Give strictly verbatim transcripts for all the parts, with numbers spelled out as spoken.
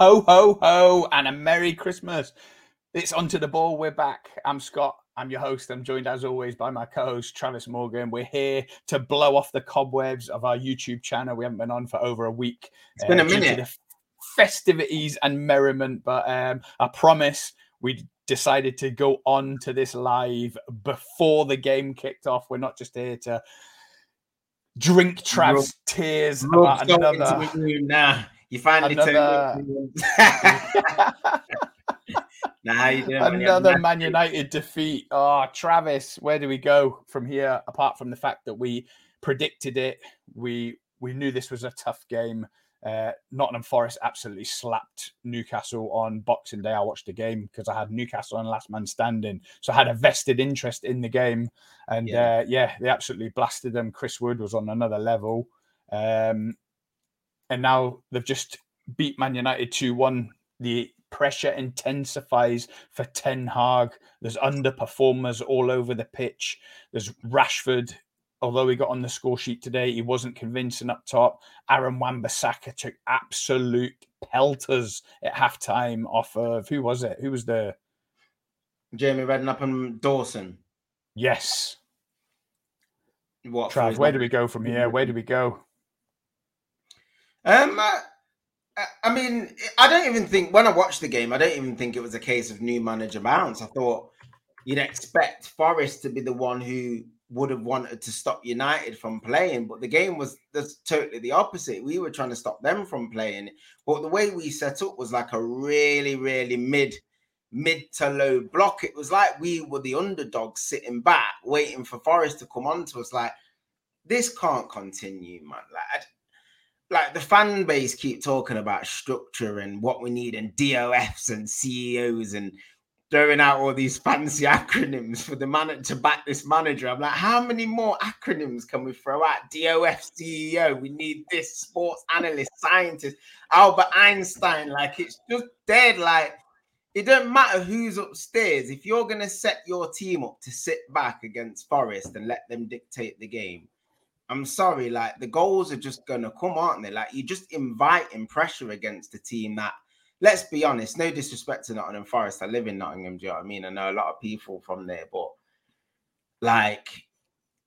Ho, ho, ho, and a Merry Christmas. It's onto the ball. We're back. I'm Scott. I'm your host. I'm joined, as always, by my co-host, Travis Morgan. We're here to blow off the cobwebs of our YouTube channel. We haven't been on for over a week. It's been uh, a minute. The festivities and merriment, but um, I promise we decided to go on to this live before the game kicked off. We're not just here to drink Trav's tears about another... Nah, you finally another... Nah, you another Man United defeat. Oh, Travis, where do we go from here? Apart from the fact that we predicted it, we we knew this was a tough game. Uh, Nottingham Forest absolutely slapped Newcastle on Boxing Day. I watched the game because I had Newcastle on last man standing, so I had a vested interest in the game. And yeah, uh, yeah they absolutely blasted them. Chris Wood was on another level, um, and now they've just beat Man United two one. The pressure intensifies for Ten Hag. There's underperformers all over the pitch. There's Rashford. Although he got on the score sheet today, he wasn't convincing up top. Aaron Wan-Bissaka took absolute pelters at halftime off of, who was it? Who was the... Jamie Redknapp and Dawson. Yes. What? Trav, where do we go from here? Where do we go? Um... I- I mean, I don't even think, when I watched the game, I don't even think it was a case of new manager bounce. I thought you'd expect Forest to be the one who would have wanted to stop United from playing, but the game was totally the opposite. We were trying to stop them from playing, but the way we set up was like a really, really mid, mid to low block. It was like we were the underdogs sitting back, waiting for Forest to come on to us. Like, this can't continue, man, lad. Like, the fan base keep talking about structure and what we need and D O Fs and C E Os and throwing out all these fancy acronyms for the man to back this manager. I'm like, how many more acronyms can we throw out? D O F, C E O, we need this, sports analyst, scientist, Albert Einstein. Like, it's just dead. Like, it don't matter who's upstairs. If you're going to set your team up to sit back against Forest and let them dictate the game, I'm sorry, like, the goals are just going to come, aren't they? Like, you're just inviting pressure against a team that, let's be honest, no disrespect to Nottingham Forest. I live in Nottingham, do you know what I mean? I know a lot of people from there, but, like,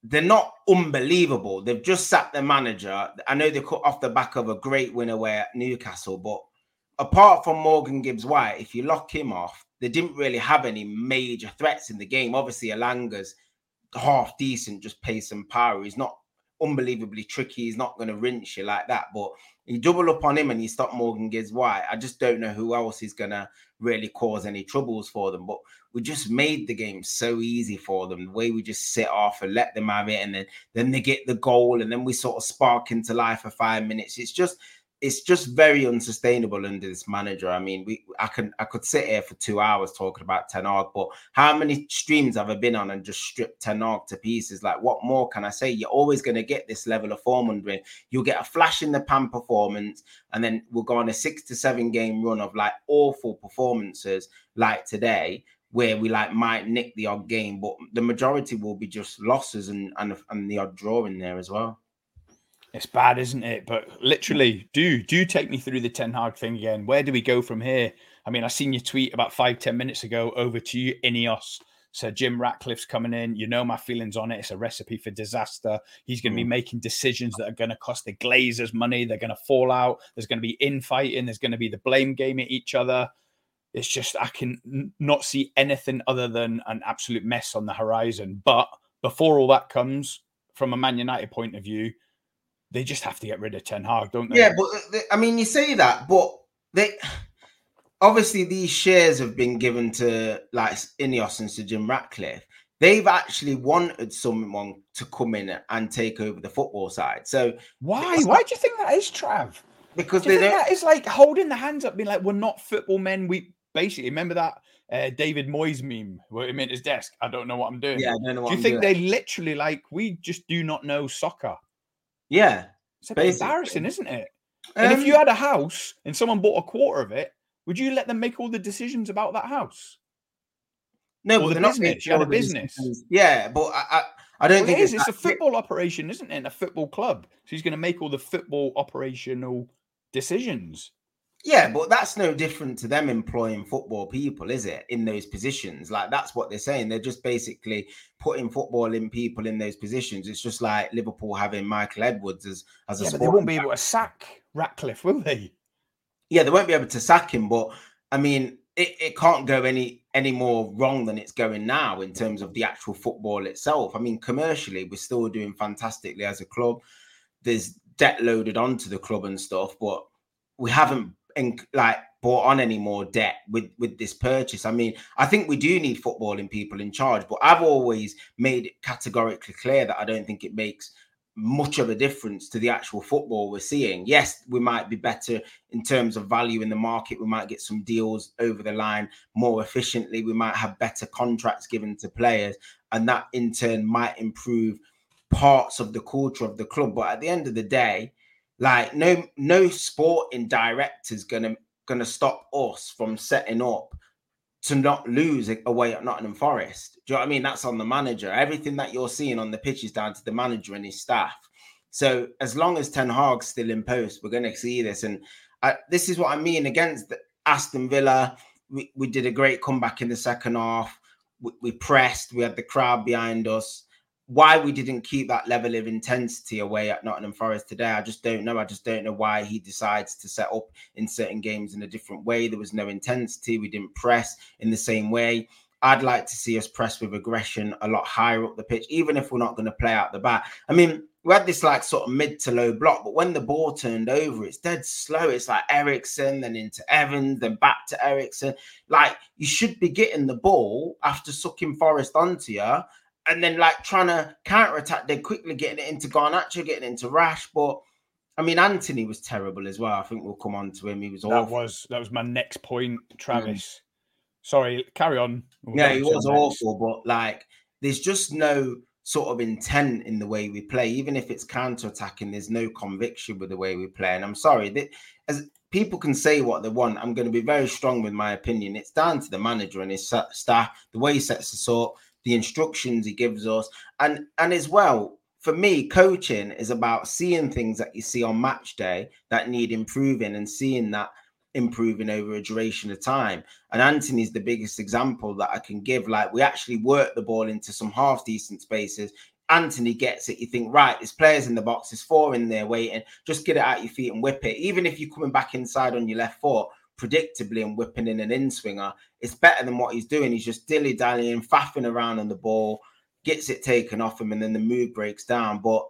they're not unbelievable. They've just sacked their manager. I know they cut off the back of a great win away at Newcastle, but apart from Morgan Gibbs-White, if you lock him off, they didn't really have any major threats in the game. Obviously, Alanga's half-decent, just pace and power. He's not unbelievably tricky. He's not going to rinse you like that, but you double up on him and you stop Morgan Gibbs-White. I just don't know who else is going to really cause any troubles for them, but we just made the game so easy for them. The way we just sit off and let them have it, and then, then they get the goal, and then we sort of spark into life for five minutes. It's just, it's just very unsustainable under this manager. I mean, we, I can, I could sit here for two hours talking about Ten Hag, but how many streams have I been on and just stripped Ten Hag to pieces? Like, what more can I say? You're always going to get this level of form under him. You'll get a flash in the pan performance, and then we'll go on a six to seven game run of like awful performances like today, where we like might nick the odd game, but the majority will be just losses and and, and the odd draw in there as well. It's bad, isn't it? But literally, do do take me through the Ten Hag thing again. Where do we go from here? I mean, I seen your tweet about five, ten minutes ago. Over to you, Ineos. So Jim Ratcliffe's coming in. You know my feelings on it. It's a recipe for disaster. He's going to be making decisions that are going to cost the Glazers money. They're going to fall out. There's going to be infighting. There's going to be the blame game at each other. It's just, I can not see anything other than an absolute mess on the horizon. But before all that comes, from a Man United point of view, they just have to get rid of Ten Hag, don't they? Yeah, but I mean, you say that, but they obviously, these shares have been given to like Ineos and Sir Jim Ratcliffe. They've actually wanted someone to come in and take over the football side. So why? Why do you think that is, Trav? Because do you they think don't... that is like holding the hands up, being like, "We're not football men." We basically remember that uh, David Moyes meme where him at his desk. I don't know what I'm doing. Yeah, I don't know what do you I'm think doing. They literally like we just do not know soccer? Yeah. It's a bit embarrassing, isn't it? Um, and if you had a house and someone bought a quarter of it, would you let them make all the decisions about that house? No, or but the they're business. Not you had a business. Decisions. Yeah, but I, I, I don't well, think it is. It's, it's a football operation, isn't it? And a football club. So he's going to make all the football operational decisions. Yeah, but that's no different to them employing football people, is it? In those positions. Like, that's what they're saying. They're just basically putting footballing people in those positions. It's just like Liverpool having Michael Edwards as, as a yeah, but they won't be able to sack Ratcliffe, will they? Yeah, they won't be able to sack him. But, I mean, it, it can't go any, any more wrong than it's going now in terms of the actual football itself. I mean, commercially, we're still doing fantastically as a club. There's debt loaded onto the club and stuff, but we haven't... and like bought on any more debt with, with this purchase. I mean, I think we do need footballing people in charge, but I've always made it categorically clear that I don't think it makes much of a difference to the actual football we're seeing. Yes, we might be better in terms of value in the market. We might get some deals over the line more efficiently. We might have better contracts given to players, and that in turn might improve parts of the culture of the club. But at the end of the day, Like no, no sporting director's gonna gonna stop us from setting up to not lose away at Nottingham Forest. Do you know what I mean? That's on the manager. Everything that you're seeing on the pitch is down to the manager and his staff. So as long as Ten Hag's still in post, we're gonna see this. And I, this is what I mean against the Aston Villa. We we did a great comeback in the second half. We, we pressed. We had the crowd behind us. Why we didn't keep that level of intensity away at Nottingham Forest today, I just don't know. I just don't know why he decides to set up in certain games in a different way. There was no intensity. We didn't press in the same way. I'd like to see us press with aggression a lot higher up the pitch, even if we're not going to play out the back. I mean, we had this like sort of mid to low block, but when the ball turned over, it's dead slow. It's like Eriksen, then into Evans, then back to Eriksen. Like, you should be getting the ball after sucking Forest onto you, and then, like, trying to counter-attack, they're quickly getting it into Garnacho, getting it into Rash. But, I mean, Antony was terrible as well. I think we'll come on to him. He was awful. That was, that was my next point, Travis. Mm. Sorry, carry on. We'll yeah, he was awful. But, like, there's just no sort of intent in the way we play. Even if it's counter-attacking, there's no conviction with the way we play. And I'm sorry. That, as people can say what they want. I'm going to be very strong with my opinion. It's down to the manager and his staff, the way he sets us up, the instructions he gives us. And and as well, for me, coaching is about seeing things that you see on match day that need improving and seeing that improving over a duration of time. And Antony's the biggest example that I can give. Like, we actually work the ball into some half-decent spaces. Antony gets it. You think, right, there's players in the box, there's four in there waiting. Just get it out your feet and whip it. Even if you're coming back inside on your left foot, predictably, and whipping in an in-swinger, it's better than what he's doing. He's just dilly-dallying, faffing around on the ball, gets it taken off him, and then the move breaks down. But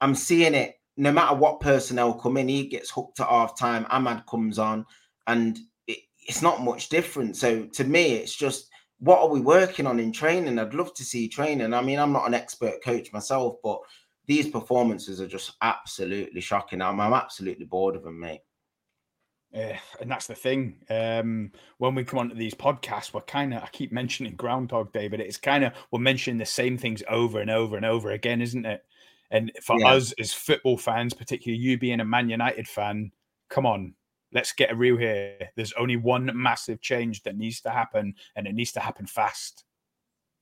I'm seeing it, no matter what personnel come in, he gets hooked at half-time, Ahmad comes on, and it, it's not much different. So to me, it's just, what are we working on in training? I'd love to see training. I mean, I'm not an expert coach myself, but these performances are just absolutely shocking. I'm, I'm absolutely bored of them, mate. Uh, and that's the thing. Um, when we come onto these podcasts, we're kind of, I keep mentioning Groundhog Day, but it's kind of, we're mentioning the same things over and over and over again, isn't it? And for yeah. us as football fans, particularly you being a Man United fan, come on, let's get a real here. There's only one massive change that needs to happen, and it needs to happen fast.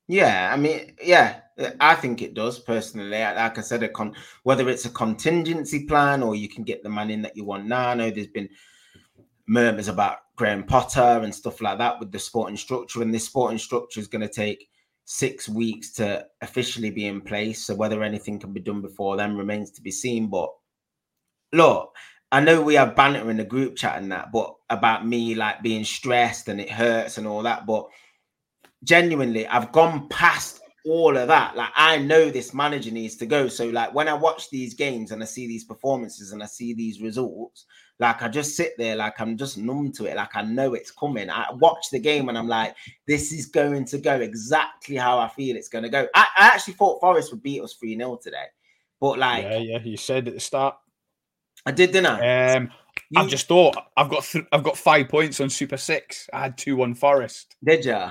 Yeah, I mean, yeah, I think it does personally. Like I said, a con- whether it's a contingency plan or you can get the man in that you want now. I know there's been murmurs about Graham Potter and stuff like that with the sporting structure, and this sporting structure is going to take six weeks to officially be in place, so whether anything can be done before then remains to be seen. But look, I know we have banter in the group chat and that, but about me like being stressed and it hurts and all that, but genuinely I've gone past all of that. Like, I know this manager needs to go, so like when I watch these games and I see these performances and I see these results, like, I just sit there like I'm just numb to it. Like, I know it's coming. I watch the game and I'm like, this is going to go exactly how I feel it's going to go. I, I actually thought Forest would beat us three nil today. But, like... Yeah, yeah, you said at the start. I did, didn't I? Um, you, I've just thought, I've got th- I've got five points on Super six. I had two one Forest. Did you?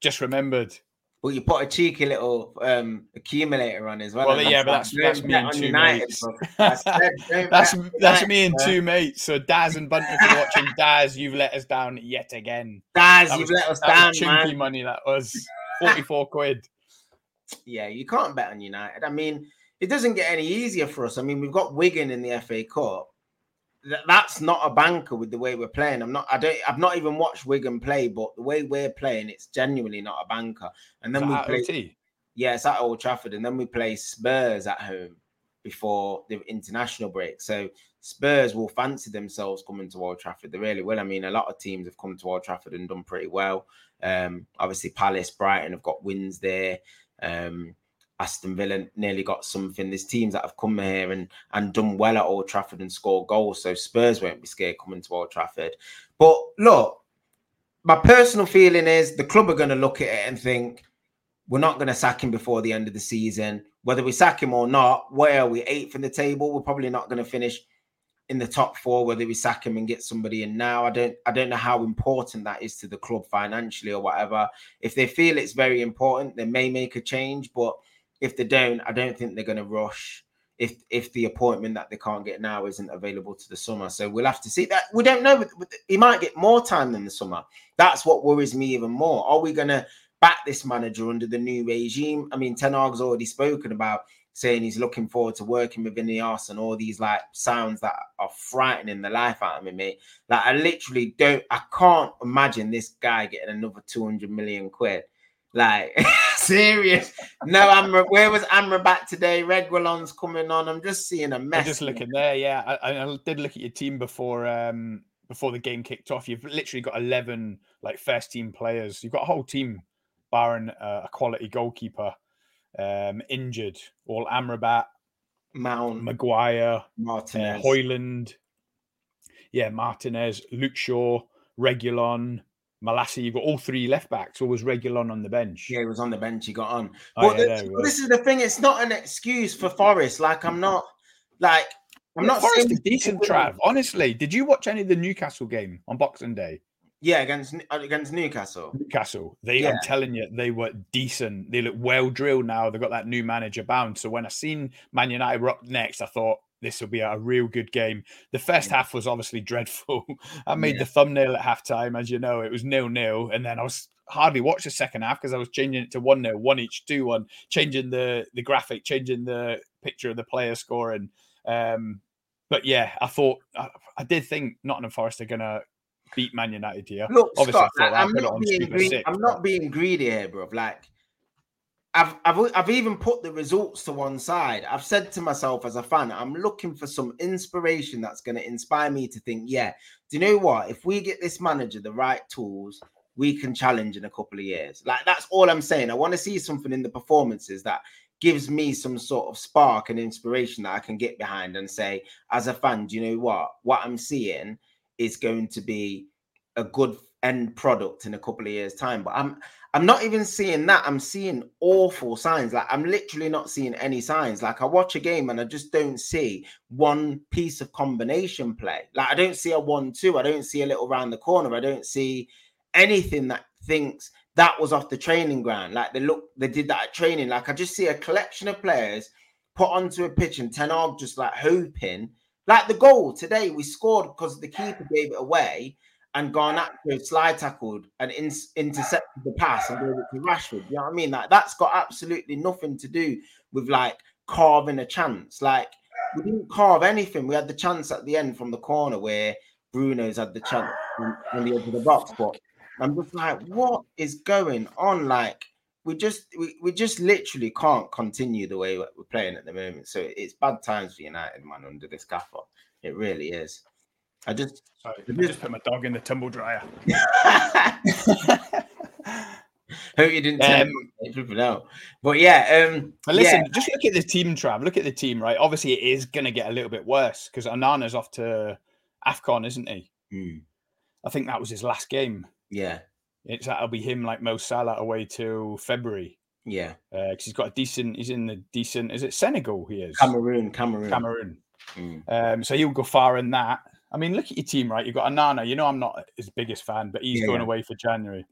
Just remembered. Well, you put a cheeky little um, accumulator on as well. Well, yeah, but that's me and two mates. That's me and two mates. So, Daz and Bunter, if you're watching, Daz, you've let us down yet again. Daz, that you've was, let us that down, was chunky man. Money, that was forty-four quid. Yeah, you can't bet on United. I mean, it doesn't get any easier for us. I mean, we've got Wigan in the F A Cup. that's not a banker with the way we're playing. I'm not. I don't. I've not even watched Wigan play, but the way we're playing, it's genuinely not a banker. And then we play. O T? Yeah, it's at Old Trafford, and then we play Spurs at home before the international break. So Spurs will fancy themselves coming to Old Trafford. They really will. I mean, a lot of teams have come to Old Trafford and done pretty well. Um, obviously, Palace, Brighton have got wins there. Um, Aston Villa nearly got something. There's teams that have come here and, and done well at Old Trafford and scored goals, so Spurs won't be scared coming to Old Trafford. But look, my personal feeling is the club are going to look at it and think, we're not going to sack him before the end of the season. Whether we sack him or not, where are we? Eighth in the table? We're probably not going to finish in the top four, whether we sack him and get somebody in now. I don't I don't know how important that is to the club financially or whatever. If they feel it's very important, they may make a change, but if they don't, I don't think they're going to rush if if the appointment that they can't get now isn't available to the summer. So we'll have to see that. We don't know. He might get more time than the summer. That's what worries me even more. Are we going to back this manager under the new regime? I mean, Ten Hag's already spoken about saying he's looking forward to working with Ineos and all these like sounds that are frightening the life out of me, mate. Like, I literally don't, I can't imagine this guy getting another two hundred million quid. Like, serious. No, Amra, where was Amrabat today? Reguilon's coming on. I'm just seeing a mess. I'm just looking there, yeah. I, I did look at your team before um, before the game kicked off. You've literally got eleven like first team players. You've got a whole team barring uh, a quality goalkeeper um, injured. All Amrabat, Mount, Maguire, Martinez, uh, Højlund, yeah, Martinez, Luke Shaw, Reguilon. Malassi, you've got all three left backs. Or was Reguilon on the bench? Yeah, he was on the bench. He got on. Oh, but yeah, the, this is the thing. It's not an excuse for Forest. Like, I'm not, like, I'm not. Forest is decent, Trav. Honestly, did you watch any of the Newcastle game on Boxing Day? Yeah, against against Newcastle. Newcastle. They, yeah. I'm telling you, they were decent. They look well drilled now. They've got that new manager bound. So when I seen Man United were up next, I thought, this will be a real good game. The first yeah. half was obviously dreadful. I made yeah. the thumbnail at halftime, as you know. It was nil-nil, and then I was hardly watched the second half because I was changing it to one-nil, one each, two-one, changing the the graphic, changing the picture of the player scoring. Um, but yeah, I thought I, I did think Nottingham Forest are going to beat Man United here. Look, obviously, Scott, I thought, I'm, not being greedy, six, I'm not being greedy here, bro. Like, I've, I've I've even put the results to one side. I've said to myself as a fan, I'm looking for some inspiration that's going to inspire me to think, yeah, do you know what? If we get this manager the right tools, we can challenge in a couple of years. Like, that's all I'm saying. I want to see something in the performances that gives me some sort of spark and inspiration that I can get behind and say, as a fan, do you know what? What I'm seeing is going to be a good end product in a couple of years' time. But I'm I'm not even seeing that. I'm seeing awful signs. Like, I'm literally not seeing any signs. Like, I watch a game and I just don't see one piece of combination play. Like, I don't see a one-two. I don't see a little round the corner. I don't see anything that thinks that was off the training ground. Like, they look, they did that at training. Like, I just see a collection of players put onto a pitch and Ten Hag just like hoping. Like, the goal today we scored because the keeper gave it away. And Garnacho slide tackled and in, intercepted the pass and gave it to Rashford. You know what I mean? Like, that's got absolutely nothing to do with, like, carving a chance. Like, we didn't carve anything. We had the chance at the end from the corner where Bruno's had the chance on the edge of the box. But I'm just like, what is going on? Like, we just we, we just literally can't continue the way we're playing at the moment. So it's bad times for United, man, under this gaffer. It really is. I just, Sorry, I just put my dog in the tumble dryer. Hope you didn't tell people um, out. But yeah. Um, but listen, yeah. just look at the team, Trav. Look at the team, right? Obviously, it is going to get a little bit worse because Onana's off to AFCON, isn't he? Mm. I think that was his last game. Yeah. It's, that'll be him like Mo Salah away till February. Yeah. Because uh, he's got a decent, he's in the decent, is it Senegal he is? Cameroon, Cameroon. Cameroon. Mm. Um, so he'll go far in that. I mean, look at your team, right? You've got Onana. You know I'm not his biggest fan, but he's yeah, going yeah. away for January.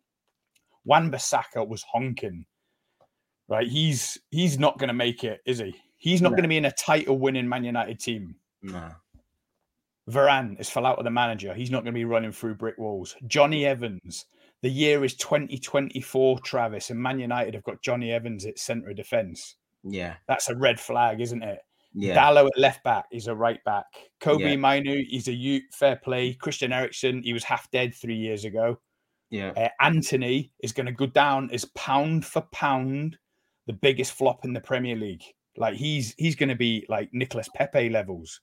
Wan-Bissaka was honking, right? He's he's not going to make it, is he? He's not no. going to be in a title-winning Man United team. No. Varane is fell out of the manager. He's not going to be running through brick walls. Jonny Evans. The year is twenty twenty-four, Travis, and Man United have got Jonny Evans at centre of defence. Yeah. That's a red flag, isn't it? Yeah. Dallow at left back, he's a right back. Kobe yeah. Mainoo, he's a youth, fair play. Christian Eriksen, he was half dead three years ago. Yeah, uh, Antony is going to go down as pound for pound the biggest flop in the Premier League. Like he's he's going to be like Nicolas Pepe levels.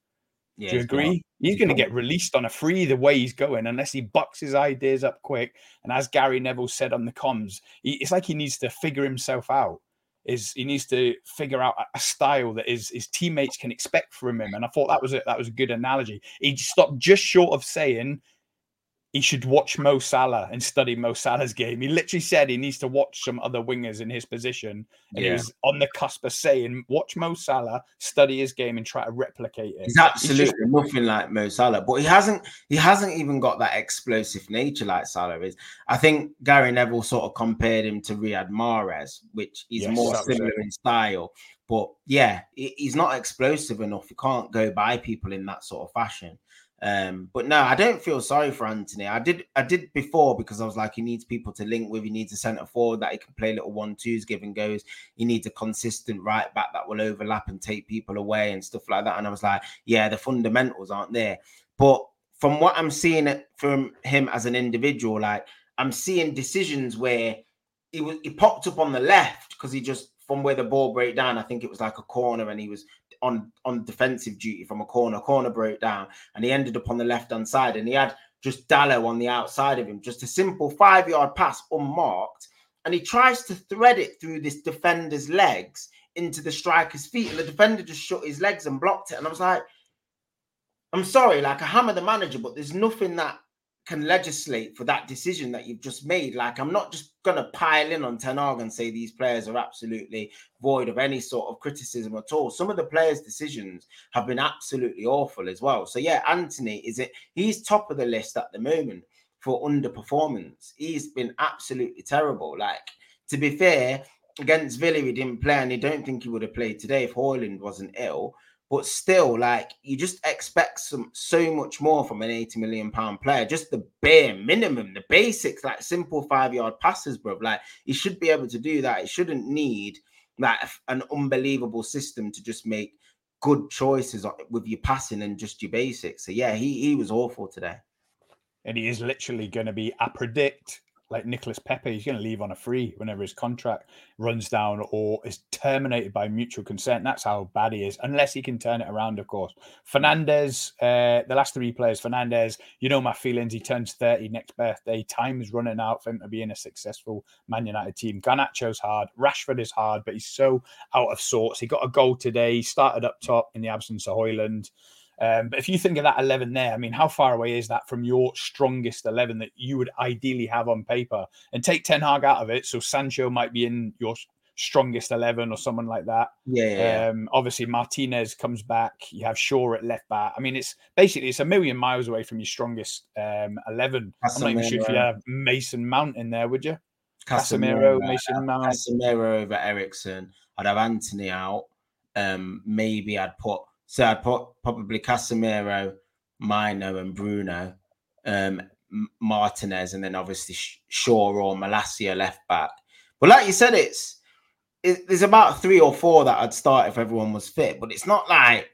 Yeah, do you agree? Well, he's going to get released on a free the way he's going, unless he bucks his ideas up quick. And as Gary Neville said on the comms, he, it's like he needs to figure himself out. Is he needs to figure out a style that his, his teammates can expect from him. And I thought that was a, that was a good analogy. He stopped just short of saying he should watch Mo Salah and study Mo Salah's game. He literally said he needs to watch some other wingers in his position. And yeah. he was on the cusp of saying, watch Mo Salah, study his game and try to replicate it. He's absolutely He's just- nothing like Mo Salah, but he hasn't he hasn't even got that explosive nature like Salah is. I think Gary Neville sort of compared him to Riyad Mahrez, which is yes, more similar in style. But yeah, he's not explosive enough. He can't go by people in that sort of fashion. Um, but no, I don't feel sorry for Antony. I did, I did before because I was like, he needs people to link with. He needs a centre forward that he can play little one twos, give and goes. He needs a consistent right back that will overlap and take people away and stuff like that. And I was like, yeah, the fundamentals aren't there. But from what I'm seeing from him as an individual, like I'm seeing decisions where he was, he popped up on the left because he just from where the ball broke down. I think it was like a corner, and he was on on defensive duty from a corner. Corner broke down and he ended up on the left-hand side, and he had just Dallow on the outside of him. Just a simple five-yard pass, unmarked. And he tries to thread it through this defender's legs into the striker's feet. And the defender just shut his legs and blocked it. And I was like, I'm sorry, like I hammer the manager, but there's nothing that can legislate for that decision that you've just made. Like, I'm not just going to pile in on Ten Hag and say these players are absolutely void of any sort of criticism at all. Some of the players' decisions have been absolutely awful as well. So yeah, Antony, is it? He's top of the list at the moment for underperformance. He's been absolutely terrible. Like, to be fair, against Villa, he didn't play, and I don't think he would have played today if Højlund wasn't ill. But still, like, you just expect some so much more from an eighty million pound player. Just the bare minimum, the basics, like simple five-yard passes, bro. Like, you should be able to do that. It shouldn't need, like, an unbelievable system to just make good choices with your passing and just your basics. So, yeah, he, he was awful today. And he is literally going to be, I predict, like Nicolas Pepe, he's going to leave on a free whenever his contract runs down or is terminated by mutual consent. That's how bad he is, unless he can turn it around, of course. Fernandez, uh, the last three players, Fernandez, you know my feelings. He turns thirty next birthday. Time is running out for him to be in a successful Man United team. Garnacho's hard. Rashford is hard, but he's so out of sorts. He got a goal today. He started up top in the absence of Højlund. Um, but if you think of that eleven there, I mean, how far away is that from your strongest eleven that you would ideally have on paper? And take Ten Hag out of it, so Sancho might be in your strongest eleven or someone like that. Yeah. yeah. Um, obviously, Martinez comes back. You have Shaw at left back. I mean, it's basically it's a million miles away from your strongest um, eleven. Casemiro. I'm not even sure if you have Mason Mount in there, would you? Casemiro, Casemiro Mason Mount, Casemiro over Eriksen. I'd have Antony out. Um, maybe I'd put. So I'd put probably Casemiro, Mainoo and Bruno, um, Martinez, and then obviously Shaw or Malacia left back. But like you said, it's it, there's about three or four that I'd start if everyone was fit. But it's not like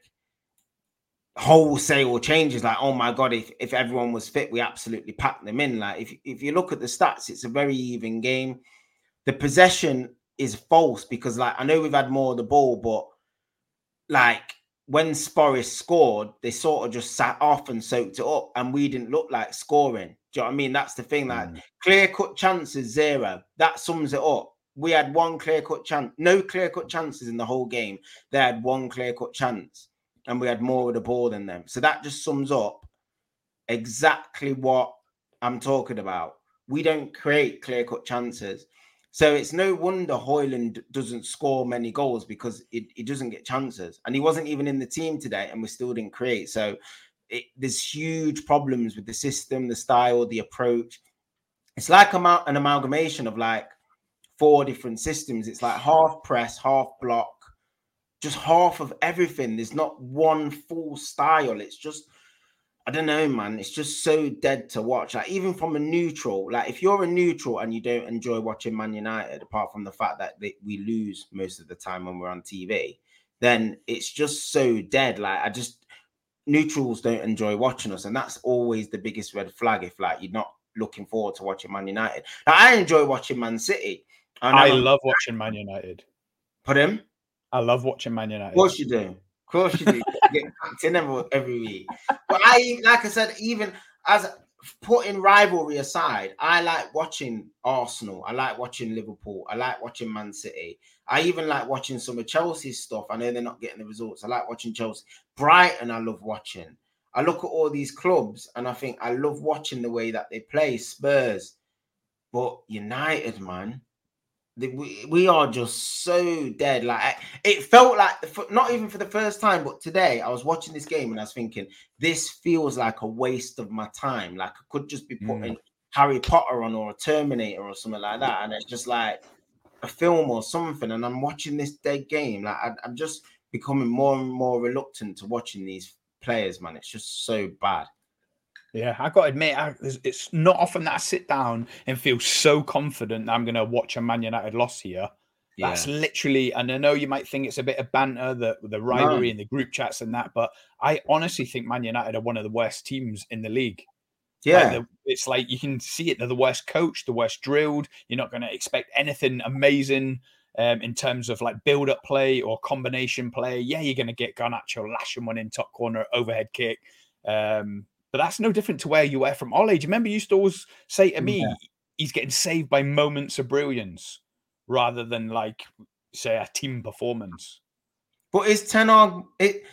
wholesale changes. Like, oh my God, if, if everyone was fit, we absolutely packed them in. Like if if you look at the stats, it's a very even game. The possession is false because like I know we've had more of the ball, but like. When Spurs scored, they sort of just sat off and soaked it up, and we didn't look like scoring. Do you know what I mean? That's the thing. Like mm. clear-cut chances, zero. That sums it up. We had one clear-cut chance, no clear-cut chances in the whole game. They had one clear-cut chance, and we had more of the ball than them. So that just sums up exactly what I'm talking about. We don't create clear-cut chances. So it's no wonder Højlund doesn't score many goals because he doesn't get chances. And he wasn't even in the team today and we still didn't create. So it, there's huge problems with the system, the style, the approach. It's like an amalgamation of like four different systems. It's like half press, half block, just half of everything. There's not one full style. It's just... I don't know, man. It's just so dead to watch. Like, even from a neutral, like if you're a neutral and you don't enjoy watching Man United, apart from the fact that they, we lose most of the time when we're on T V, then it's just so dead. Like, I just, neutrals don't enjoy watching us. And that's always the biggest red flag if, like, you're not looking forward to watching Man United. Like, I enjoy watching Man City. I, I love watching Man United. Pardon? I love watching Man United. Of course you do. Of course you do. You get packed in every, every week. But I, like I said, even as putting rivalry aside, I like watching Arsenal. I like watching Liverpool. I like watching Man City. I even like watching some of Chelsea's stuff. I know they're not getting the results. I like watching Chelsea. Brighton, I love watching. I look at all these clubs and I think I love watching the way that they play. Spurs. But United, man. We, we are just so dead. Like, it felt like, not even for the first time, but today I was watching this game and I was thinking, this feels like a waste of my time. Like, I could just be putting mm. Harry Potter on or a Terminator or something like that. And it's just like a film or something. And I'm watching this dead game. Like, I, I'm just becoming more and more reluctant to watching these players, man. It's just so bad. Yeah, I got to admit, I, it's not often that I sit down and feel so confident that I'm going to watch a Man United loss here. Yeah. That's literally, and I know you might think it's a bit of banter, the, the rivalry no. and the group chats and that, but I honestly think Man United are one of the worst teams in the league. Yeah. Like, it's like you can see it. They're the worst coached, the worst drilled. You're not going to expect anything amazing um, in terms of like build-up play or combination play. Yeah, you're going to get Garnacho lashing one in top corner, overhead kick. Um But that's no different to where you were from Ole. Do you remember you used to always say to me, yeah. he's getting saved by moments of brilliance rather than, like, say, a team performance? But is Ten Hag, it,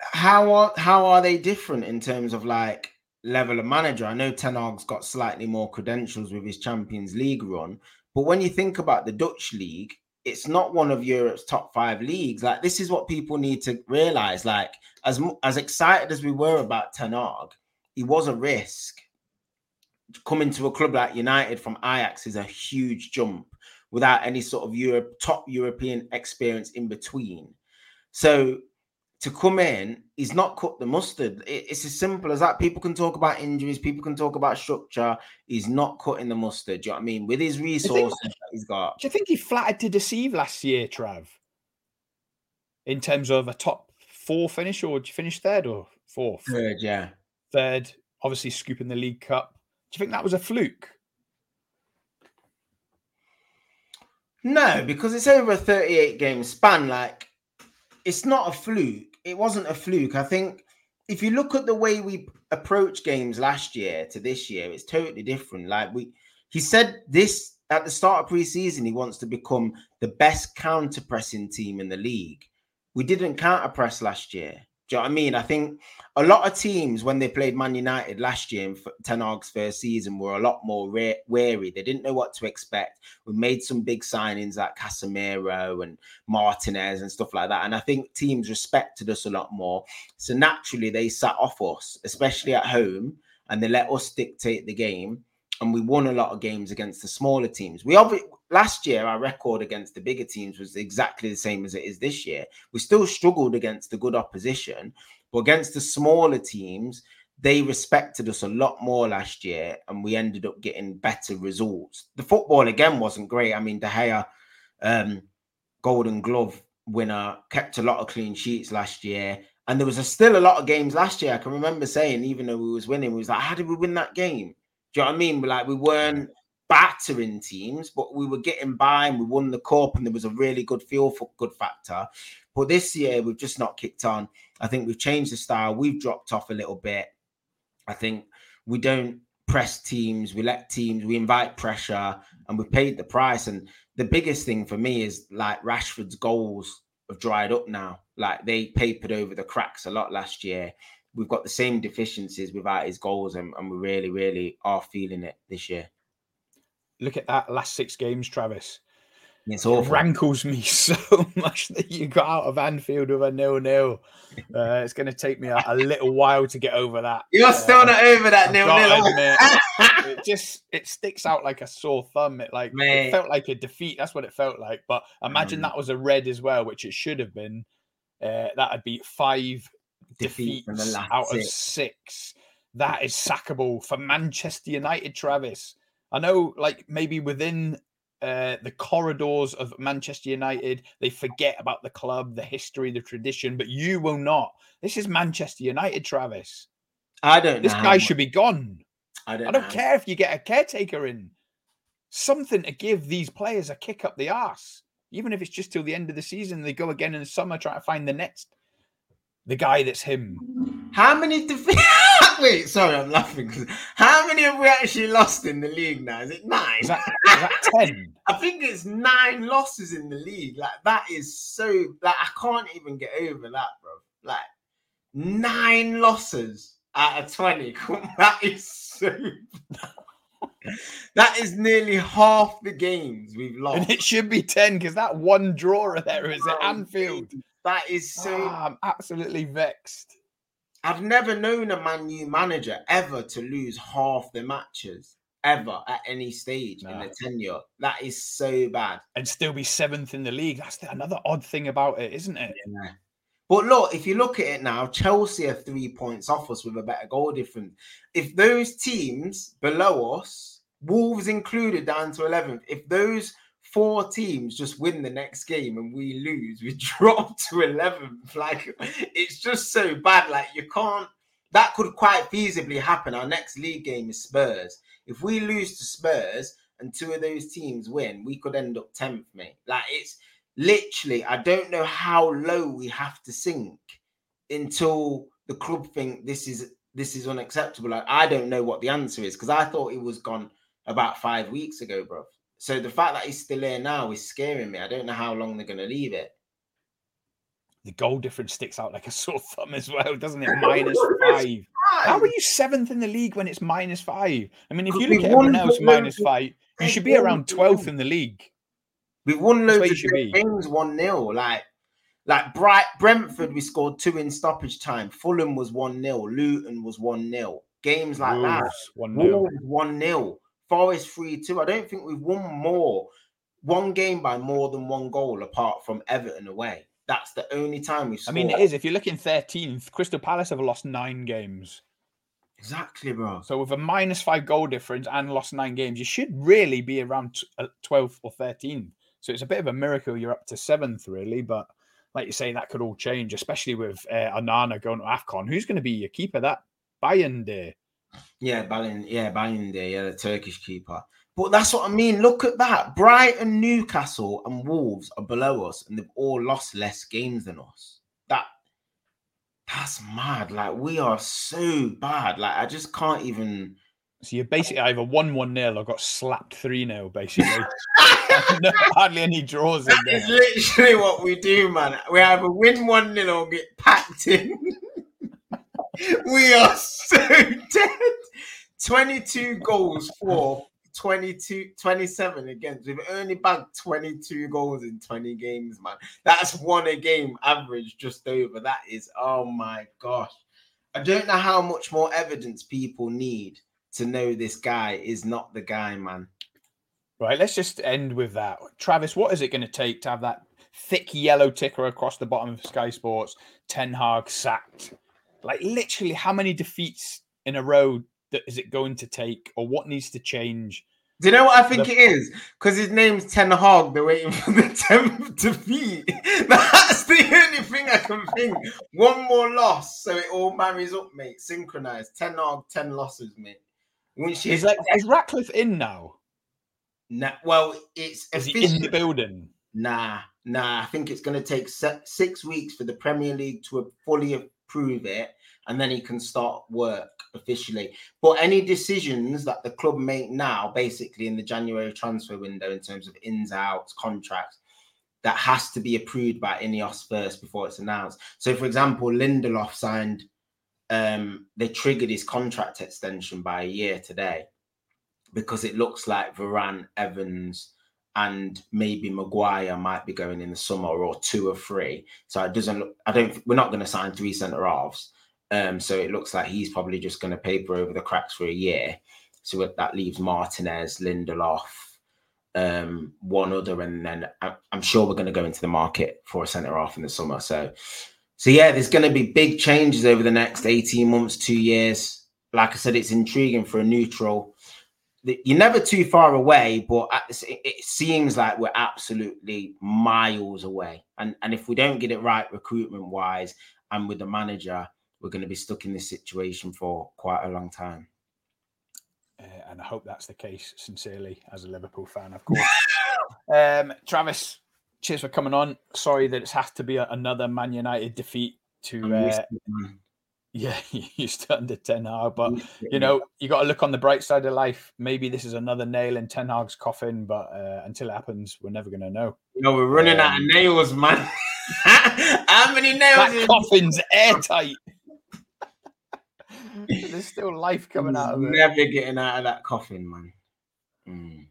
how are how are they different in terms of, like, level of manager? I know Ten Hag's got slightly more credentials with his Champions League run, but when you think about the Dutch league, it's not one of Europe's top five leagues. Like, this is what people need to realize. Like, as as excited as we were about Ten Hag, he was a risk. Coming to a club like United from Ajax is a huge jump without any sort of Europe, top European experience in between. So to come in, he's not cut the mustard. It, it's as simple as that. People can talk about injuries. People can talk about structure. He's not cutting the mustard. Do you know what I mean? With his resources that he's got. Do you think he flattered to deceive last year, Trav? In terms of a top four finish, or did you finish third or fourth? Third, yeah. Third, obviously scooping the League Cup. Do you think that was a fluke? No, because it's over a thirty-eight game span. Like, it's not a fluke. It wasn't a fluke. I think if you look at the way we approach games last year to this year, it's totally different. Like, we, he said this at the start of preseason, he wants to become the best counter-pressing team in the league. We didn't counter-press last year. Do you know what I mean? I think a lot of teams, when they played Man United last year in Ten Hag's first season, were a lot more re- wary. They didn't know what to expect. We made some big signings like Casemiro and Martinez and stuff like that. And I think teams respected us a lot more. So naturally, they sat off us, especially at home, and they let us dictate the game. And we won a lot of games against the smaller teams. We obviously... Last year, our record against the bigger teams was exactly the same as it is this year. We still struggled against the good opposition, but against the smaller teams, they respected us a lot more last year, and we ended up getting better results. The football, again, wasn't great. I mean, De Gea, um, Golden Glove winner, kept a lot of clean sheets last year, and there was a, still a lot of games last year. I can remember saying, even though we was winning, we was like, how did we win that game? Do you know what I mean? Like, we weren't battering teams, but we were getting by and we won the cup, and there was a really good feel for good factor. But this year, we've just not kicked on. I think we've changed the style. We've dropped off a little bit. I think we don't press teams. We let teams, we invite pressure, and we paid the price. And the biggest thing for me is, like, Rashford's goals have dried up now. Like, they papered over the cracks a lot last year. We've got the same deficiencies without his goals, and, and we really, really are feeling it this year. Look at that last six games, Travis. It's awful. It rankles me so much that you got out of Anfield with a nil-nil. Uh, it's going to take me a, a little while to get over that. You're uh, still not over that nil-nil. It just it sticks out like a sore thumb. It like Mate. It felt like a defeat. That's what it felt like. But imagine mm. that was a red as well, which it should have been. Uh, that'd be five defeat defeats out six. of six. That is sackable for Manchester United, Travis. I know, like, maybe within uh, the corridors of Manchester United. They forget about the club, the history, the tradition, but you will not. This is Manchester United, Travis. I don't know. This guy should be gone. I don't, I don't care if you get a caretaker in. Something to give these players a kick up the arse. Even if it's just till the end of the season, they go again in the summer, trying to find the next, the guy that's him. How many defeats? Wait, sorry, I'm laughing. How many have we actually lost in the league now? Is it nine? Is that, is that ten? I think it's nine losses in the league. Like, that is so, like, I can't even get over that, bro. Like, nine losses out of twenty. That is so bad. That is nearly half the games we've lost. And it should be ten, because that one drawer there is at oh, Anfield. That is so... Oh, I'm absolutely vexed. I've never known a Man U manager ever to lose half the matches, ever, at any stage no. in the tenure. That is so bad. And still be seventh in the league. That's the, another odd thing about it, isn't it? Yeah. But look, if you look at it now, Chelsea are three points off us with a better goal difference. If those teams below us, Wolves included down to eleventh, if those four teams just win the next game and we lose, we drop to eleventh. Like, it's just so bad. Like, you can't... That could quite feasibly happen. Our next league game is Spurs. If we lose to Spurs and two of those teams win, we could end up tenth, mate. Like, it's... Literally, I don't know how low we have to sink until the club think this is this is unacceptable. Like, I don't know what the answer is, because I thought he was gone about five weeks ago, bro. So the fact that he's still here now is scaring me. I don't know how long they're going to leave it. The goal difference sticks out like a sore thumb as well, doesn't it? Minus five. How are you seventh in the league when it's minus five? I mean, if you look at everyone else, minus five, you should be around twelfth in the league. We won loads of good things, one nil. Like, like Bright, Brentford, we scored two in stoppage time. Fulham was one nil. Luton was one nil. Games like Wolves, that. one nil. one nil. Forest three two. I don't think we've won more. One game by more than one goal apart from Everton away. That's the only time we've scored. I mean, it is. If you're looking thirteenth, Crystal Palace have lost nine games. Exactly, bro. So with a minus five goal difference and lost nine games, you should really be around twelfth or thirteenth. So it's a bit of a miracle you're up to seventh, really. But like you say, that could all change, especially with uh, Onana going to AFCON. Who's going to be your keeper that Bayern day? Yeah, Bayern, yeah, Bayern day, yeah, the Turkish keeper. But that's what I mean. Look at that. Brighton, Newcastle and Wolves are below us, and they've all lost less games than us. That That's mad. Like, we are so bad. Like, I just can't even... So you're basically either won one nil or got slapped three nil, basically. No, hardly any draws in there. That is literally what we do, man. We either win one nil or get packed in. We are so dead. twenty-two goals for twenty-two, twenty-seven against. We've only bagged twenty-two goals in twenty games, man. That's one a game average, just over. That is, oh my gosh. I don't know how much more evidence people need to know this guy is not the guy, man. Right, let's just end with that. Travis, what is it going to take to have that thick yellow ticker across the bottom of Sky Sports, Ten Hag sacked? Like, literally, how many defeats in a row that is it going to take, or what needs to change? Do you know what I think the... it is? Because his name's Ten Hag, they're waiting for the tenth defeat. That's the only thing I can think. One more loss, so it all marries up, mate. Synchronised. Ten Hag, ten losses, mate. Which is, like, is Ratcliffe in now? Nah, well, it's is he in the building? Nah, nah. I think it's going to take six weeks for the Premier League to fully approve it, and then he can start work officially. But any decisions that the club make now, basically in the January transfer window, in terms of ins, outs, contracts, that has to be approved by Ineos first before it's announced. So, for example, Lindelof signed... Um, they triggered his contract extension by a year today, because it looks like Varane, Evans and maybe Maguire might be going in the summer, or two or three. So it doesn't look, I don't, we're not going to sign three centre-halves. Um, so it looks like he's probably just going to paper over the cracks for a year. So that leaves Martinez, Lindelof, um, one other. And then I, I'm sure we're going to go into the market for a centre-half in the summer. So So, yeah, there's going to be big changes over the next eighteen months, two years. Like I said, it's intriguing for a neutral. you're never too far away, but it seems like we're absolutely miles away. And and if we don't get it right recruitment-wise and with the manager, we're going to be stuck in this situation for quite a long time. Uh, and I hope that's the case, sincerely, as a Liverpool fan, of course. um, Travis, cheers for coming on. Sorry that it's has to be a, another Man United defeat to... Uh, yeah, you used to under Ten Hag, but, you know, you got to look on the bright side of life. Maybe this is another nail in Ten Hag's coffin, but uh, until it happens, we're never going to know. You know, we're running um, out of nails, man. How many nails? That coffin's airtight. There's still life coming out of it. Never getting out of that coffin, man. Mm.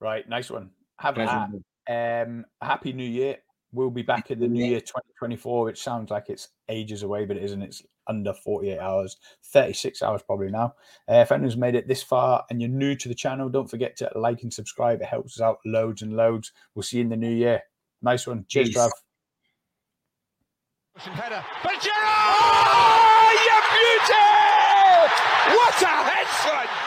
Right, nice one. Have a um, happy New Year. We'll be back in the new year twenty twenty-four, which sounds like it's ages away, but it isn't. It's under forty-eight hours, thirty-six hours probably now. Uh, if anyone's made it this far and you're new to the channel, don't forget to like and subscribe. It helps us out loads and loads. We'll see you in the new year. Nice one. Cheers, Trav. Oh, you beauty! What a headshot!